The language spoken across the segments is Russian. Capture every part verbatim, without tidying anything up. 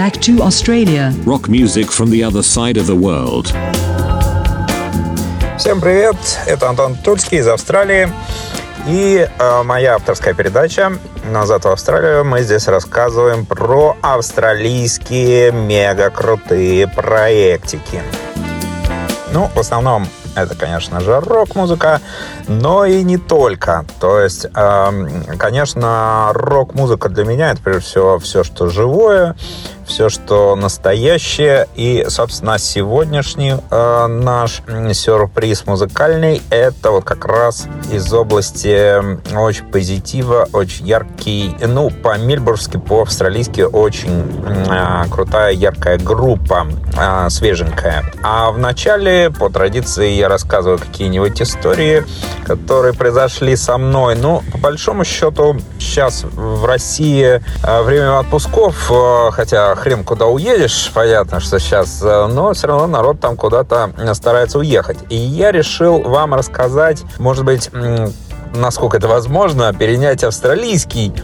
back to Australia. Rock music from the other side of the world. Всем привет, это Антон Тульский из Австралии. И э, моя авторская передача «Назад в Австралию». Мы здесь рассказываем про австралийские мега-крутые проектики. Ну, в основном это, конечно же, рок-музыка, но и не только. То есть, э, конечно, рок-музыка для меня — это, прежде всего, все, что живое, все, что настоящее. И, собственно, сегодняшний э, наш сюрприз музыкальный — это вот как раз из области очень позитива, очень яркий, ну, по-мельбурнски, по-австралийски очень э, крутая, яркая группа, э, свеженькая. А вначале, по традиции, я рассказываю какие-нибудь истории, которые произошли со мной. Ну, по большому счету, сейчас в России время отпусков, хотя хрен куда уедешь, понятно, что сейчас, но все равно народ там куда-то старается уехать. И я решил вам рассказать, может быть, насколько это возможно, перенять австралийский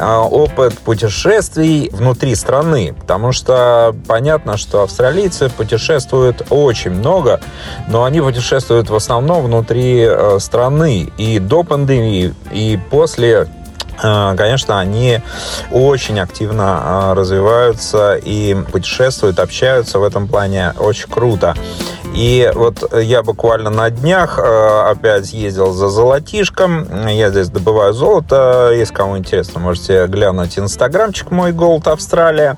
опыт путешествий внутри страны. Потому что понятно, что австралийцы путешествуют очень много, но они путешествуют в основном внутри страны. И до пандемии, и после, конечно, они очень активно развиваются и путешествуют, общаются в этом плане. Очень круто. И вот я буквально на днях опять ездил за золотишком. Я здесь добываю золото. Если кому интересно, можете глянуть инстаграмчик мой Gold Australia.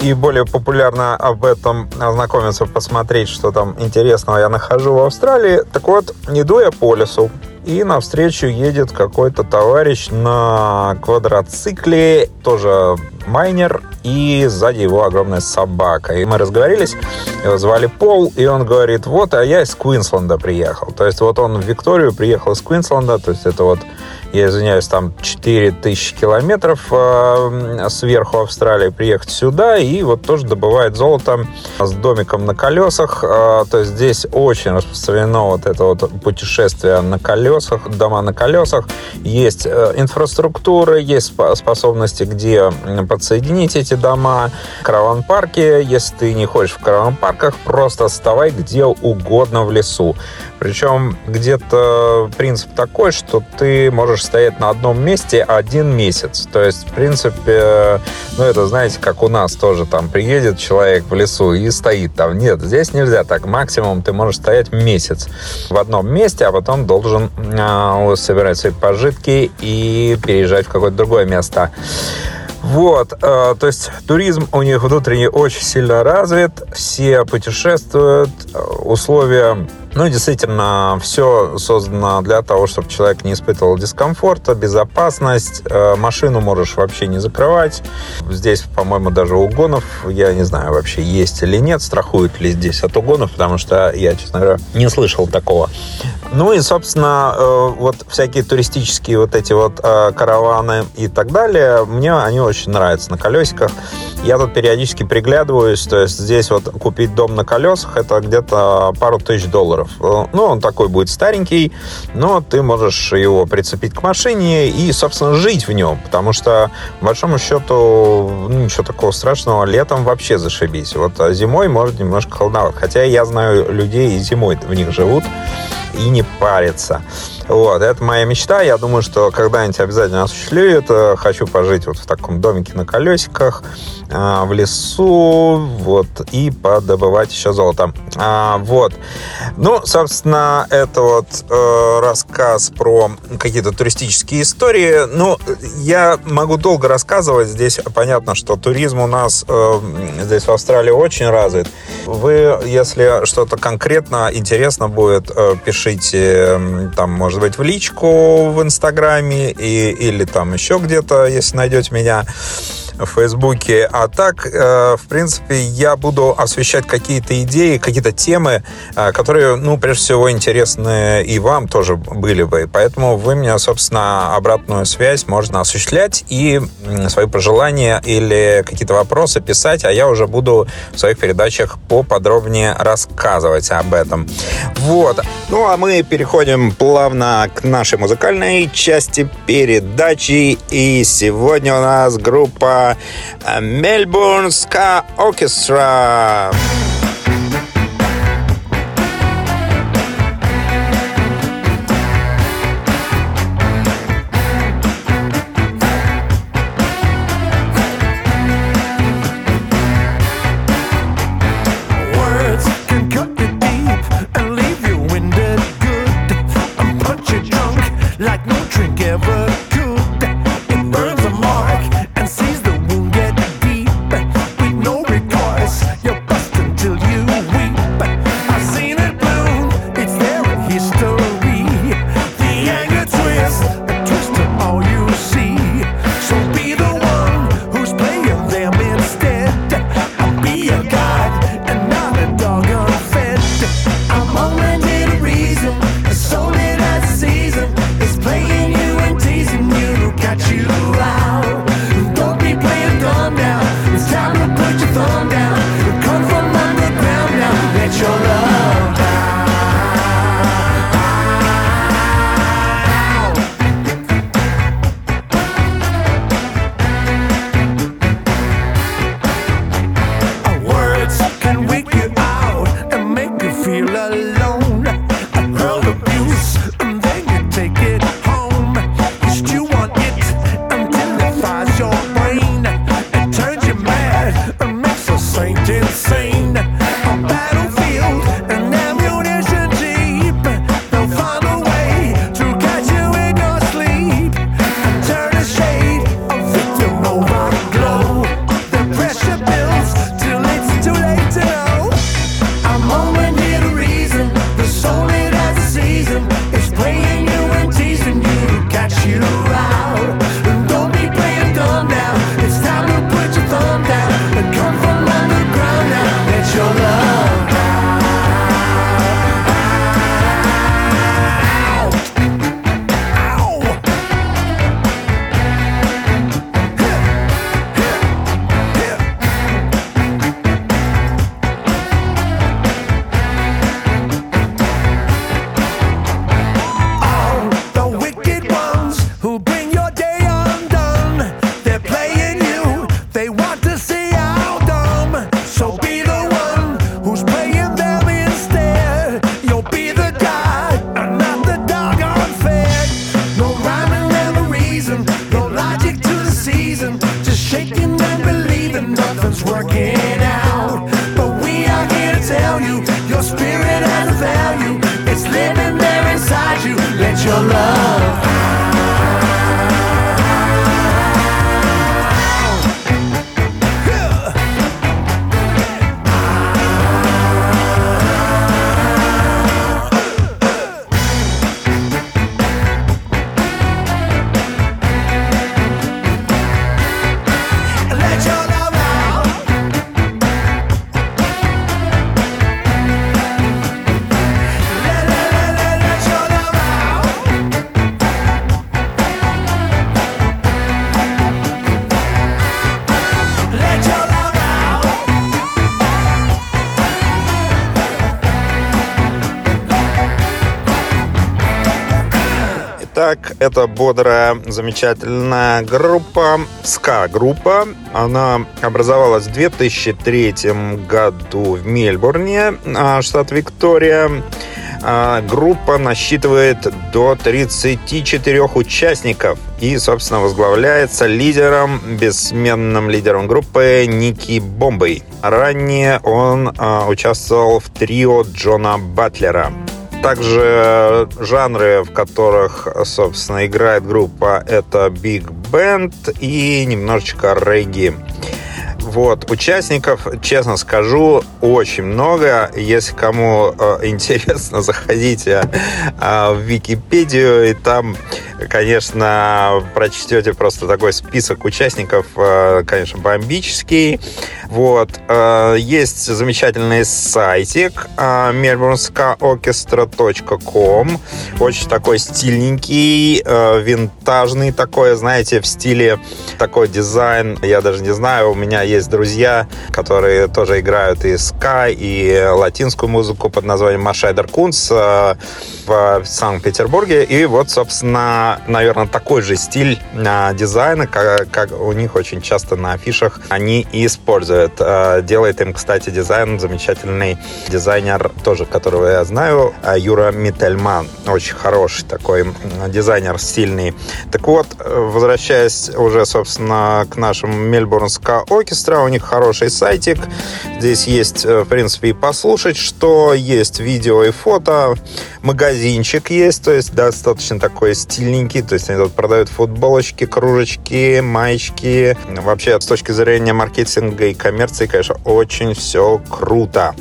И более популярно об этом ознакомиться, посмотреть, что там интересного я нахожу в Австралии. Так вот, иду я по лесу. И навстречу едет какой-то товарищ на квадроцикле, тоже майнер, и сзади его огромная собака. И мы разговорились, его звали Пол, и он говорит: вот, а я из Квинсленда приехал. То есть вот он в Викторию приехал из Квинсленда, то есть это вот, я извиняюсь, там четыре тысячи километров э, сверху Австралии приехать сюда, и вот тоже добывает золото с домиком на колесах. Э, то есть здесь очень распространено вот это вот путешествие на колесах, дома на колесах. Есть э, инфраструктура, есть способности, где подсоединить эти дома, караван-парки. Если ты не ходишь в караван-парках, просто вставай где угодно в лесу. Причем где-то принцип такой, что ты можешь стоять на одном месте один месяц. То есть, в принципе, ну это, знаете, как у нас тоже там приедет человек в лесу и стоит там. Нет, здесь нельзя так. Максимум ты можешь стоять месяц в одном месте, а потом должен э, собирать свои пожитки и переезжать в какое-то другое место. Вот, э, то есть туризм у них внутренний очень сильно развит, все путешествуют, условия, ну, действительно, все создано для того, чтобы человек не испытывал дискомфорта, безопасность, э, машину можешь вообще не закрывать, здесь, по-моему, даже угонов, я не знаю вообще, есть или нет, страхуют ли здесь от угонов, потому что я, честно говоря, не слышал такого. Ну и, собственно, э, вот всякие туристические вот эти вот э, караваны и так далее, мне они очень очень нравится на колесиках. Я тут периодически приглядываюсь, то есть здесь вот купить дом на колесах — это где-то пару тысяч долларов. Ну, он такой будет старенький, но ты можешь его прицепить к машине и, собственно, жить в нем, потому что, по большому счету, ну, ничего такого страшного, летом вообще зашибись. Вот зимой может немножко холодновато, хотя я знаю людей, и зимой в них живут и не парятся. Вот, это моя мечта, я думаю, что когда-нибудь обязательно осуществлю это. Хочу пожить вот в таком домике на колесиках, в лесу, вот, и подобывать еще золото. А, вот. Ну, собственно, это вот э, рассказ про какие-то туристические истории. Ну, я могу долго рассказывать. Здесь понятно, что туризм у нас э, здесь в Австралии очень развит. Вы, если что-то конкретно интересно будет, э, пишите, э, там, может быть, в личку в Инстаграме и, или там еще где-то, если найдете меня в Фейсбуке. А так, э, в принципе, я буду освещать какие-то идеи, какие-то темы, э, которые, ну, прежде всего, интересны и вам тоже были бы. Поэтому вы мне, собственно, обратную связь можно осуществлять и свои пожелания или какие-то вопросы писать, а я уже буду в своих передачах поподробнее рассказывать об этом. Вот. Ну, а мы переходим плавно к нашей музыкальной части передачи. И сегодня у нас группа коллектива A Melbourne Ska Orchestra. Это бодрая, замечательная группа, ска-группа. Она образовалась в две тысячи третьем году в Мельбурне, штат Виктория. Группа насчитывает до тридцати четырёх участников и, собственно, возглавляется лидером, бессменным лидером группы Ники Бомбой. Ранее он участвовал в трио Джона Батлера. Также жанры, в которых, собственно, играет группа, это биг-бенд и немножечко регги. Вот, участников, честно скажу, очень много. Если кому интересно, заходите в Википедию, и там, конечно, прочтете просто такой список участников, конечно, бомбический. Вот, есть замечательный сайтик мельбурнскаоркестра точка ком, очень такой стильненький, винтажный такой, знаете, в стиле такой дизайн, я даже не знаю, у меня есть друзья, которые тоже играют и ска, и латинскую музыку под названием Marschider Kunz в Санкт-Петербурге, и вот, собственно, именно, наверное, такой же стиль а, дизайна, как, как у них очень часто на афишах они и используют. А, делает им, кстати, дизайн замечательный дизайнер, тоже которого я знаю, Юра Мительман. Очень хороший такой дизайнер, стильный. Так вот, возвращаясь уже, собственно, к нашему Melbourne Ska Orchestra, у них хороший сайтик. Здесь есть, в принципе, и послушать, что есть видео и фото. Магазинчик есть, то есть достаточно такой стильненький. То есть они тут продают футболочки, кружечки, маечки. Вообще, с точки зрения маркетинга и коммерции, конечно, очень все круто.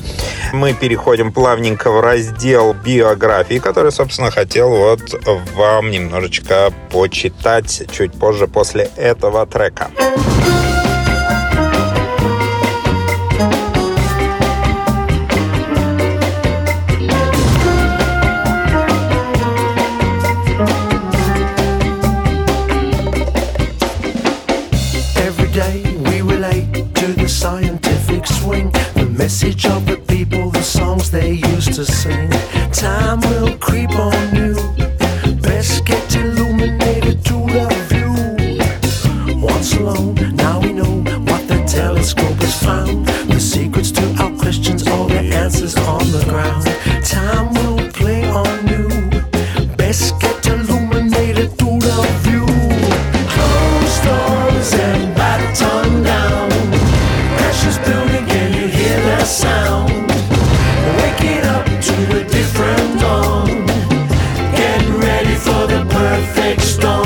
Мы переходим плавненько в раздел биографии, который, собственно, хотел вот вам немножечко почитать чуть позже после этого трека. Message of the people, the songs they used to sing. Time will creep on you. Best get illuminated to the view. Once alone, now we know what the telescope has found. The secrets to our questions, all the answers on the ground. Time will play on you. Best get illuminated to the view. Closed doors and baton down. Pressure's building and you hear the sound. Waking up to a different dawn. Get ready for the perfect storm.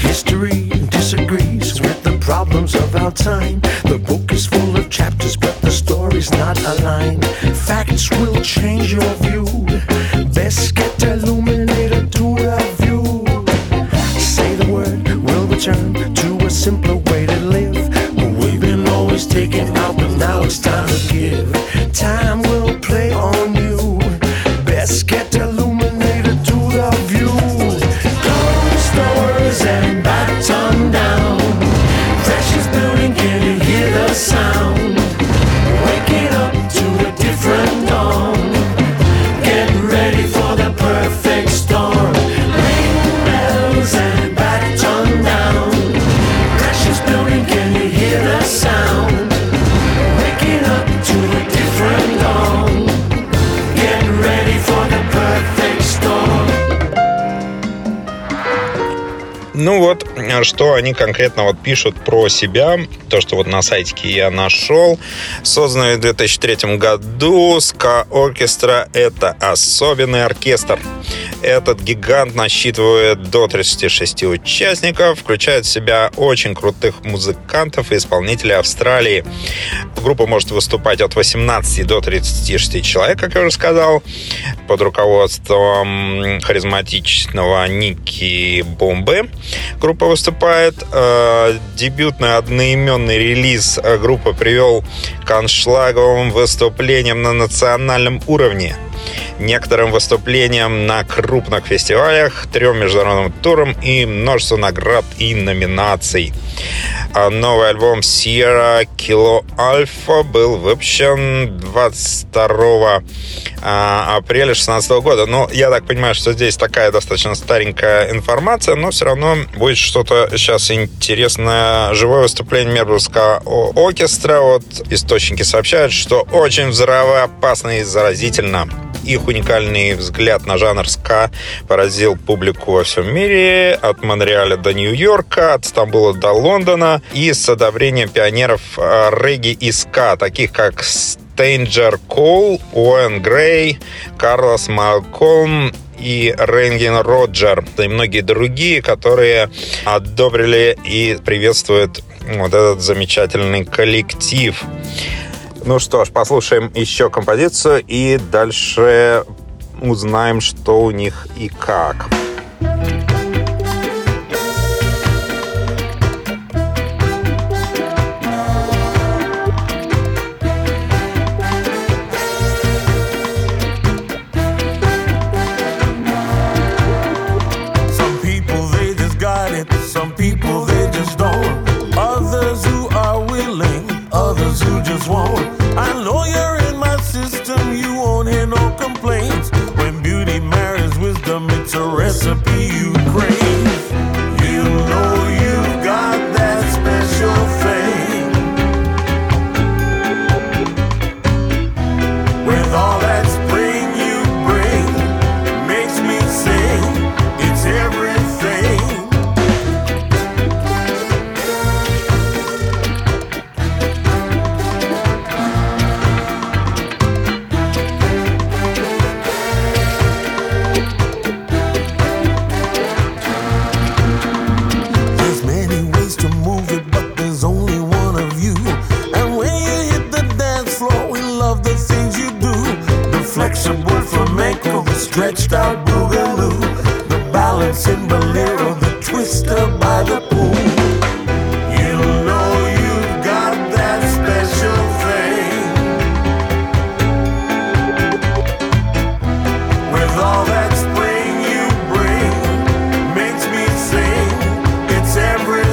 History disagrees with the problems of our time. The book is full of chapters, but the story's not aligned. Facts will change your view. Best get illuminated to the view. Say the word, we'll return to a simpler way to live. We've been always taken out, but now it's time to give. Time will play on you. Best get illuminated to the view. Closed doors and baton down. Pressure's building, can you hear the sound? Ну вот, что они конкретно вот пишут про себя, то, что вот на сайтике я нашел. Созданный в две тысячи третьем году Ска Оркестра — это особенный оркестр. Этот гигант насчитывает до тридцати шести участников, включает в себя очень крутых музыкантов и исполнителей Австралии. Группа может выступать от восемнадцати до тридцати шести человек, как я уже сказал, под руководством харизматичного Ники Бомбы. Группа выступает. Дебютный одноименный релиз группы привел к аншлаговым выступлениям на национальном уровне, некоторым выступлениям на крупных фестивалях, трем международным турам и множеству наград и номинаций. Новый альбом Sierra Kilo Alpha был выпущен двадцать второго апреля две тысячи шестнадцатого года. Ну, я так понимаю, что здесь такая достаточно старенькая информация, но все равно будет что-то сейчас интересное. Живое выступление Мельбурнского оркестра. Вот источники сообщают, что очень взрывоопасно и заразительно. Их уникальный взгляд на жанр ска поразил публику во всем мире, от Монреаля до Нью-Йорка, от Стамбула до Лондона, и с одобрением пионеров регги и ска, таких как Стейнджер Кол, Уэн Грей, Карлос Малкольм и Рэнкин Роджер, и многие другие, которые одобрили и приветствуют вот этот замечательный коллектив. Ну что ж, послушаем еще композицию и дальше узнаем, что у них и как. Some people, they stretched out boogaloo, the balancing bolero, the twister by the pool. You know you've got that special thing, with all that spring you bring, makes me sing, it's everything.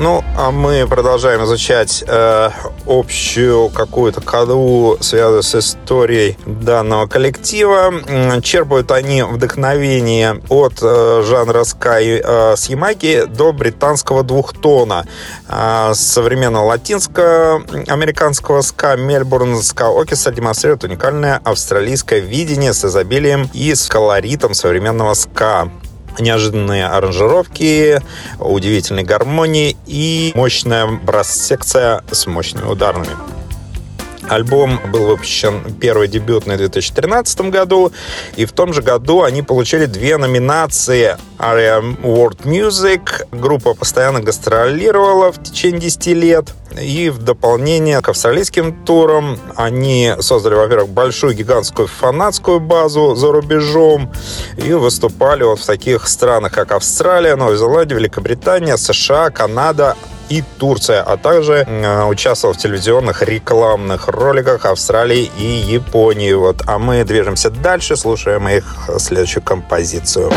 Ну, а мы продолжаем изучать э, общую какую-то канву, связанную с историей данного коллектива. Черпают они вдохновение от э, жанра ска э, с Ямайки до британского двухтона, э, современного латинско-американского ска. Melbourne Ska Orchestra демонстрирует уникальное австралийское видение с изобилием и с колоритом современного ска. Неожиданные аранжировки, удивительные гармонии и мощная брас-секция с мощными ударами. Альбом был выпущен первый дебютный в две тысячи тринадцатом году, и в том же году они получили две номинации Aria World Music. Группа постоянно гастролировала в течение десяти лет, и в дополнение к австралийским турам они создали, во-первых, большую гигантскую фанатскую базу за рубежом и выступали вот в таких странах, как Австралия, Новая Зеландия, Великобритания, США, Канада и Турция, а также э, участвовал в телевизионных рекламных роликах Австралии и Японии. Вот. А мы движемся дальше, слушаем их следующую композицию.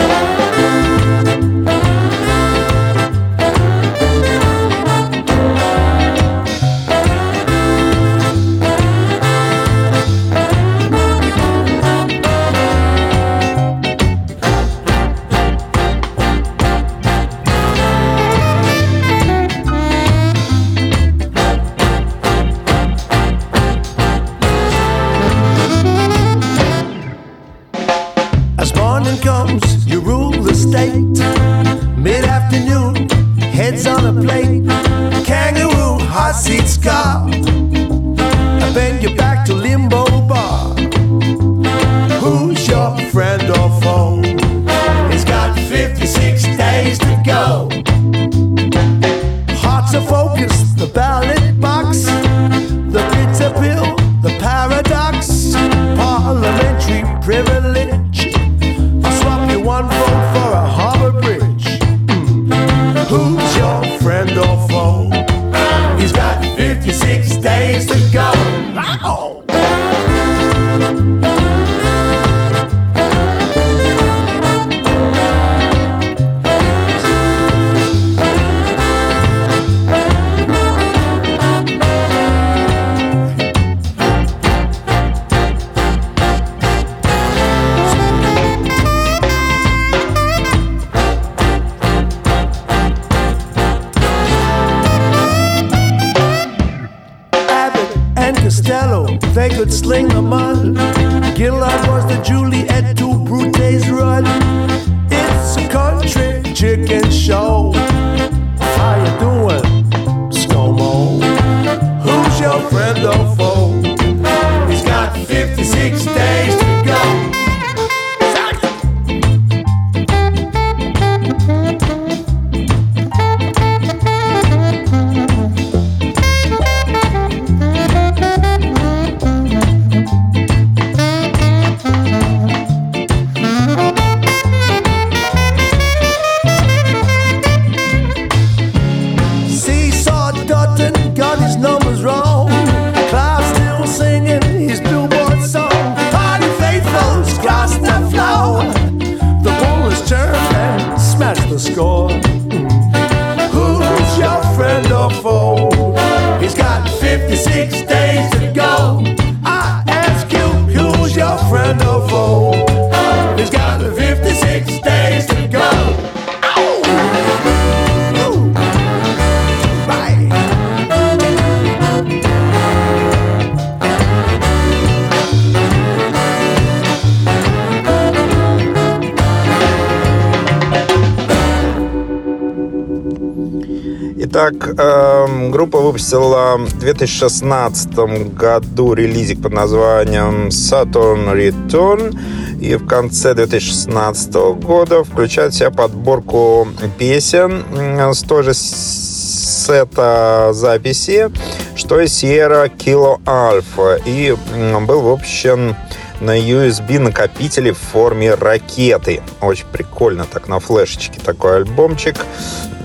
they could sling the mud. Gillard was the Juliet to Brute's Run. It's a country chicken show. How you doing, ScoMo? Who's your friend or foe? He's got fifty-six days to go. Так, э, группа выпустила в две тысячи шестнадцатом году релизик под названием Saturn Return, и в конце две тысячи шестнадцатого года включает в себя подборку песен с той же сета записи, что и Sierra Kilo Alpha, и был выпущен на ю эс би накопителе в форме ракеты. Очень прикольно, так на флешечке такой альбомчик.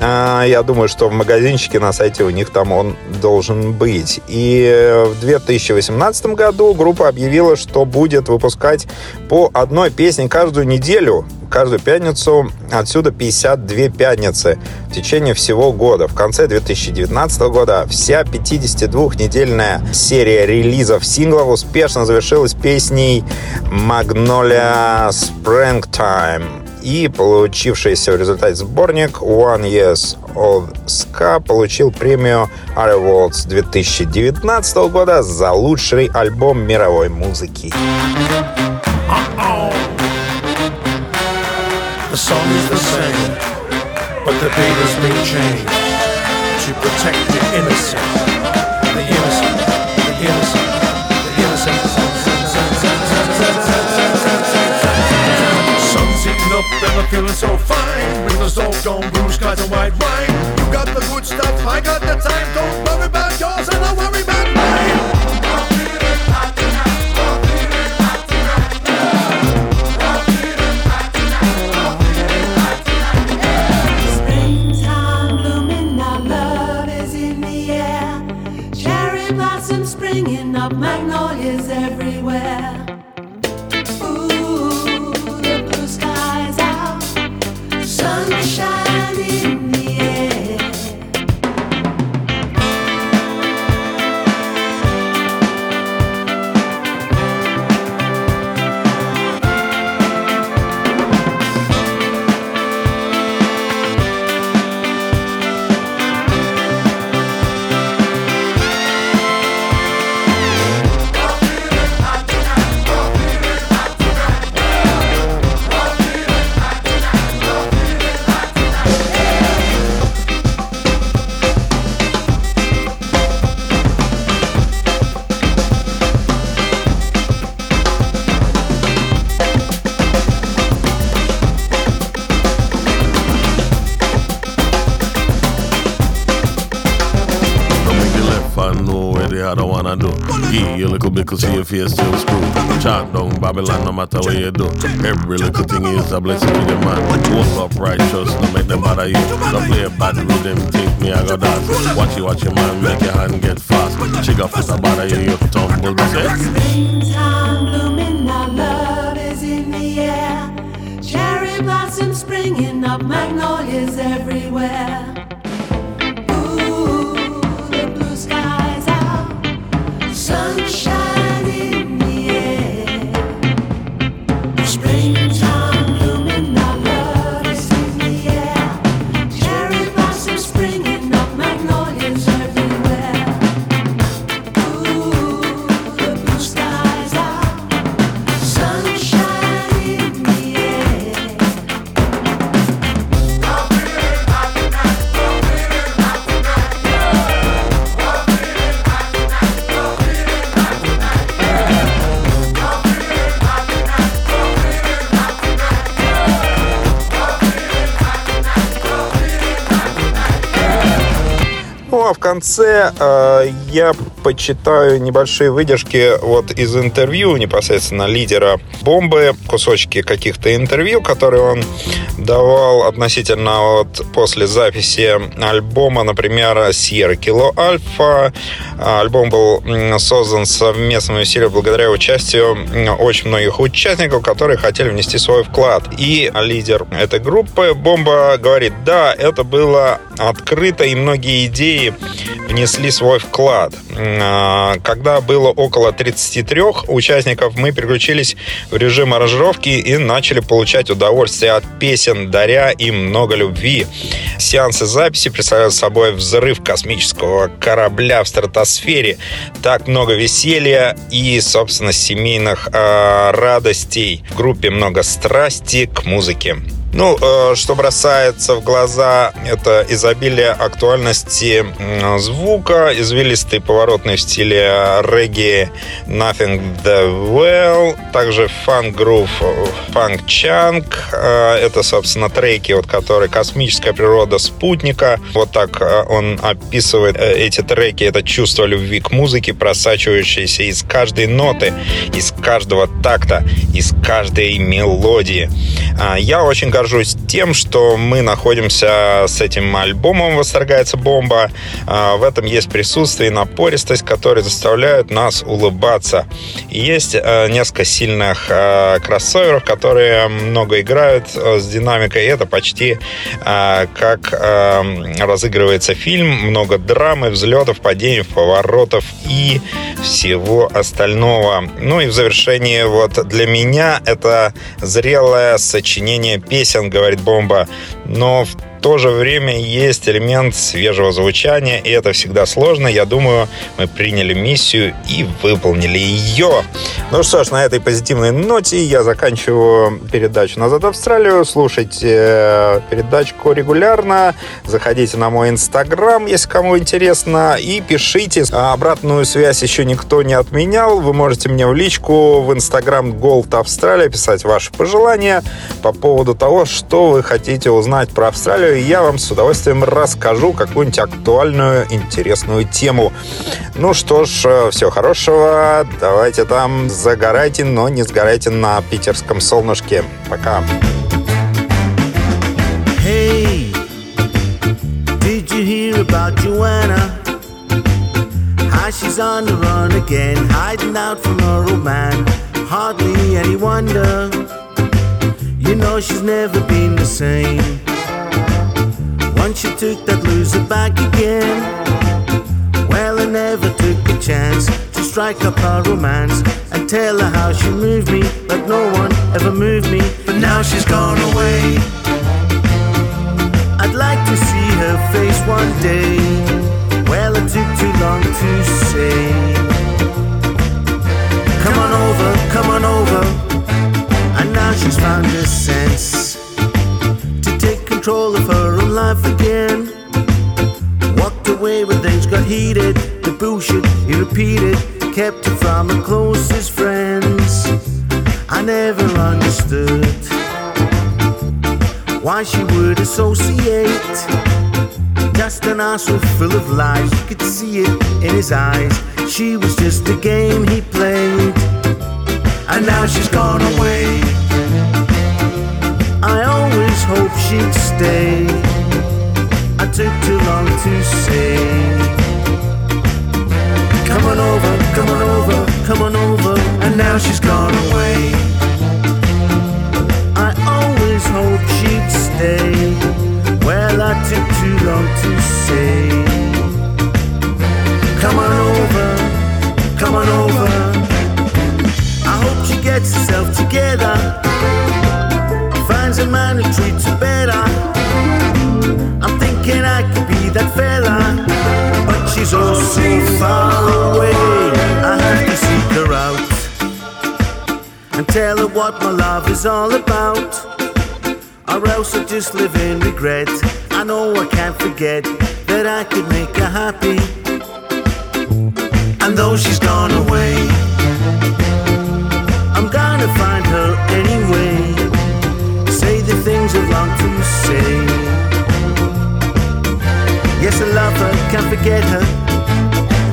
Я думаю, что в магазинчике на сайте у них там он должен быть. И в две тысячи восемнадцатом году группа объявила, что будет выпускать по одной песне каждую неделю, каждую пятницу, отсюда пятьдесят две пятницы в течение всего года. В конце две тысячи девятнадцатого года вся пятидесятидвухнедельная серия релизов синглов успешно завершилась песней Magnolia Springtime. И получившийся в результате сборник One Years of Ska получил премию Aria World две тысячи девятнадцатого года за лучший альбом мировой музыки. And I'm feeling so fine. Windows all gone, blue skies and white wine. You got the good stuff, I got the time. Don't worry about yours and don't worry about mine. I'll be there hot tonight. I'll be there hot tonight. I'll be there hot tonight. I'll be there hot tonight. Springtime blooming, our love is in the air. Cherry blossoms springing up, magnolias everywhere. Because your face still screwed. Chalk down Babylon, no matter what you do. Every little thing is a blessing to the man. Walk up righteous, no make them bother you. Don't play a bad rhythm, think me I go dance. Watch you, watch your man, make your hand get fast. Chick a foot a bother you, you tumble to sex. Springtime blooming, our love is in the air. Cherry blossoms springing up, magnolias everywhere. Ooh, the blue skies out, sunshine. а в конце э, я почитаю небольшие выдержки вот из интервью непосредственно лидера Бомбы, кусочки каких-то интервью, которые он давал относительно вот после записи альбома, например, Sierra Kilo Alpha. Альбом был создан совместными усилиями благодаря участию очень многих участников, которые хотели внести свой вклад. И лидер этой группы Бомба говорит: да, это было открыто, и многие идеи внесли свой вклад. Когда было около тридцати трёх участников, мы переключились в режим аранжировки и начали получать удовольствие от песен, даря им много любви. Сеансы записи представляют собой взрыв космического корабля в стратосфере. Так много веселья и, собственно, семейных э, радостей. В группе много страсти к музыке. Ну, что бросается в глаза, это изобилие актуальности звука, извилистые поворотные в стиле регги Nothing the Well, также фанк-грув, фанк-чанк. Это, собственно, треки, вот, которые «Космическая природа спутника». Вот так он описывает эти треки. Это чувство любви к музыке, просачивающееся из каждой ноты, из каждого такта, из каждой мелодии. Я очень горжусь тем, что мы находимся с этим альбомом «Восторгается Бомба». В этом есть присутствие и напористость, которые заставляют нас улыбаться. Есть несколько сильных кроссоверов, которые много играют с динамикой. Это почти как разыгрывается фильм. Много драмы, взлетов, падений, поворотов и всего остального. Ну и в завершении вот для меня это зрелое сочинение песен, говорит Бомба, но в то же время есть элемент свежего звучания, и это всегда сложно. Я думаю, мы приняли миссию и выполнили ее. Ну что ж, на этой позитивной ноте я заканчиваю передачу «Назад в Австралию». Слушайте передачку регулярно, заходите на мой инстаграм, если кому интересно, и пишите. Обратную связь еще никто не отменял. Вы можете мне в личку в инстаграм Gold Австралия писать ваши пожелания по поводу того, что вы хотите узнать про Австралию. Я вам с удовольствием расскажу какую-нибудь актуальную, интересную тему. Ну что ж, всего хорошего. Давайте там загорайте, но не сгорайте на питерском солнышке. Пока. Hey, did you hear about Joanna? How she's on the run again, hiding out from her old man. Hardly any wonder. You know she's never been the same. Once she took that loser back again. Well, I never took the chance to strike up a romance and tell her how she moved me, but no one ever moved me. But now she's gone away. I'd like to see her face one day. Well, it took too long to say. Come on over, come on over. And now she's found her sense to take control of her own life again. Walked away when things got heated. The bullshit he repeated kept her from her closest friends. I never understood why she would associate. Just an asshole full of lies, you could see it in his eyes. She was just a game he played. And now she's gone away. I always hoped she'd stay. I took too long to say. Come on over, come on over, come on over. And now she's gone away. I always hoped she'd stay. Well, I took too long to say. Come on over, come on over. I hope she gets herself together. Finds a man who treats her better. I'm thinking I could be that fella, but she's all so far away. I have to seek her out and tell her what my love is all about, or else I just live in regret. I know I can't forget that I could make her happy. And though she's gone away, I'm gonna find her anyway. Say the things I long to say. Yes, I love her, can't forget her.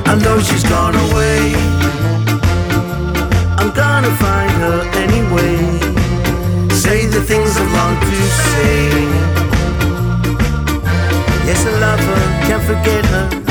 I know she's gone away. I'm gonna find her anyway. Say the things I long to say. Yes, I love her, can't forget her.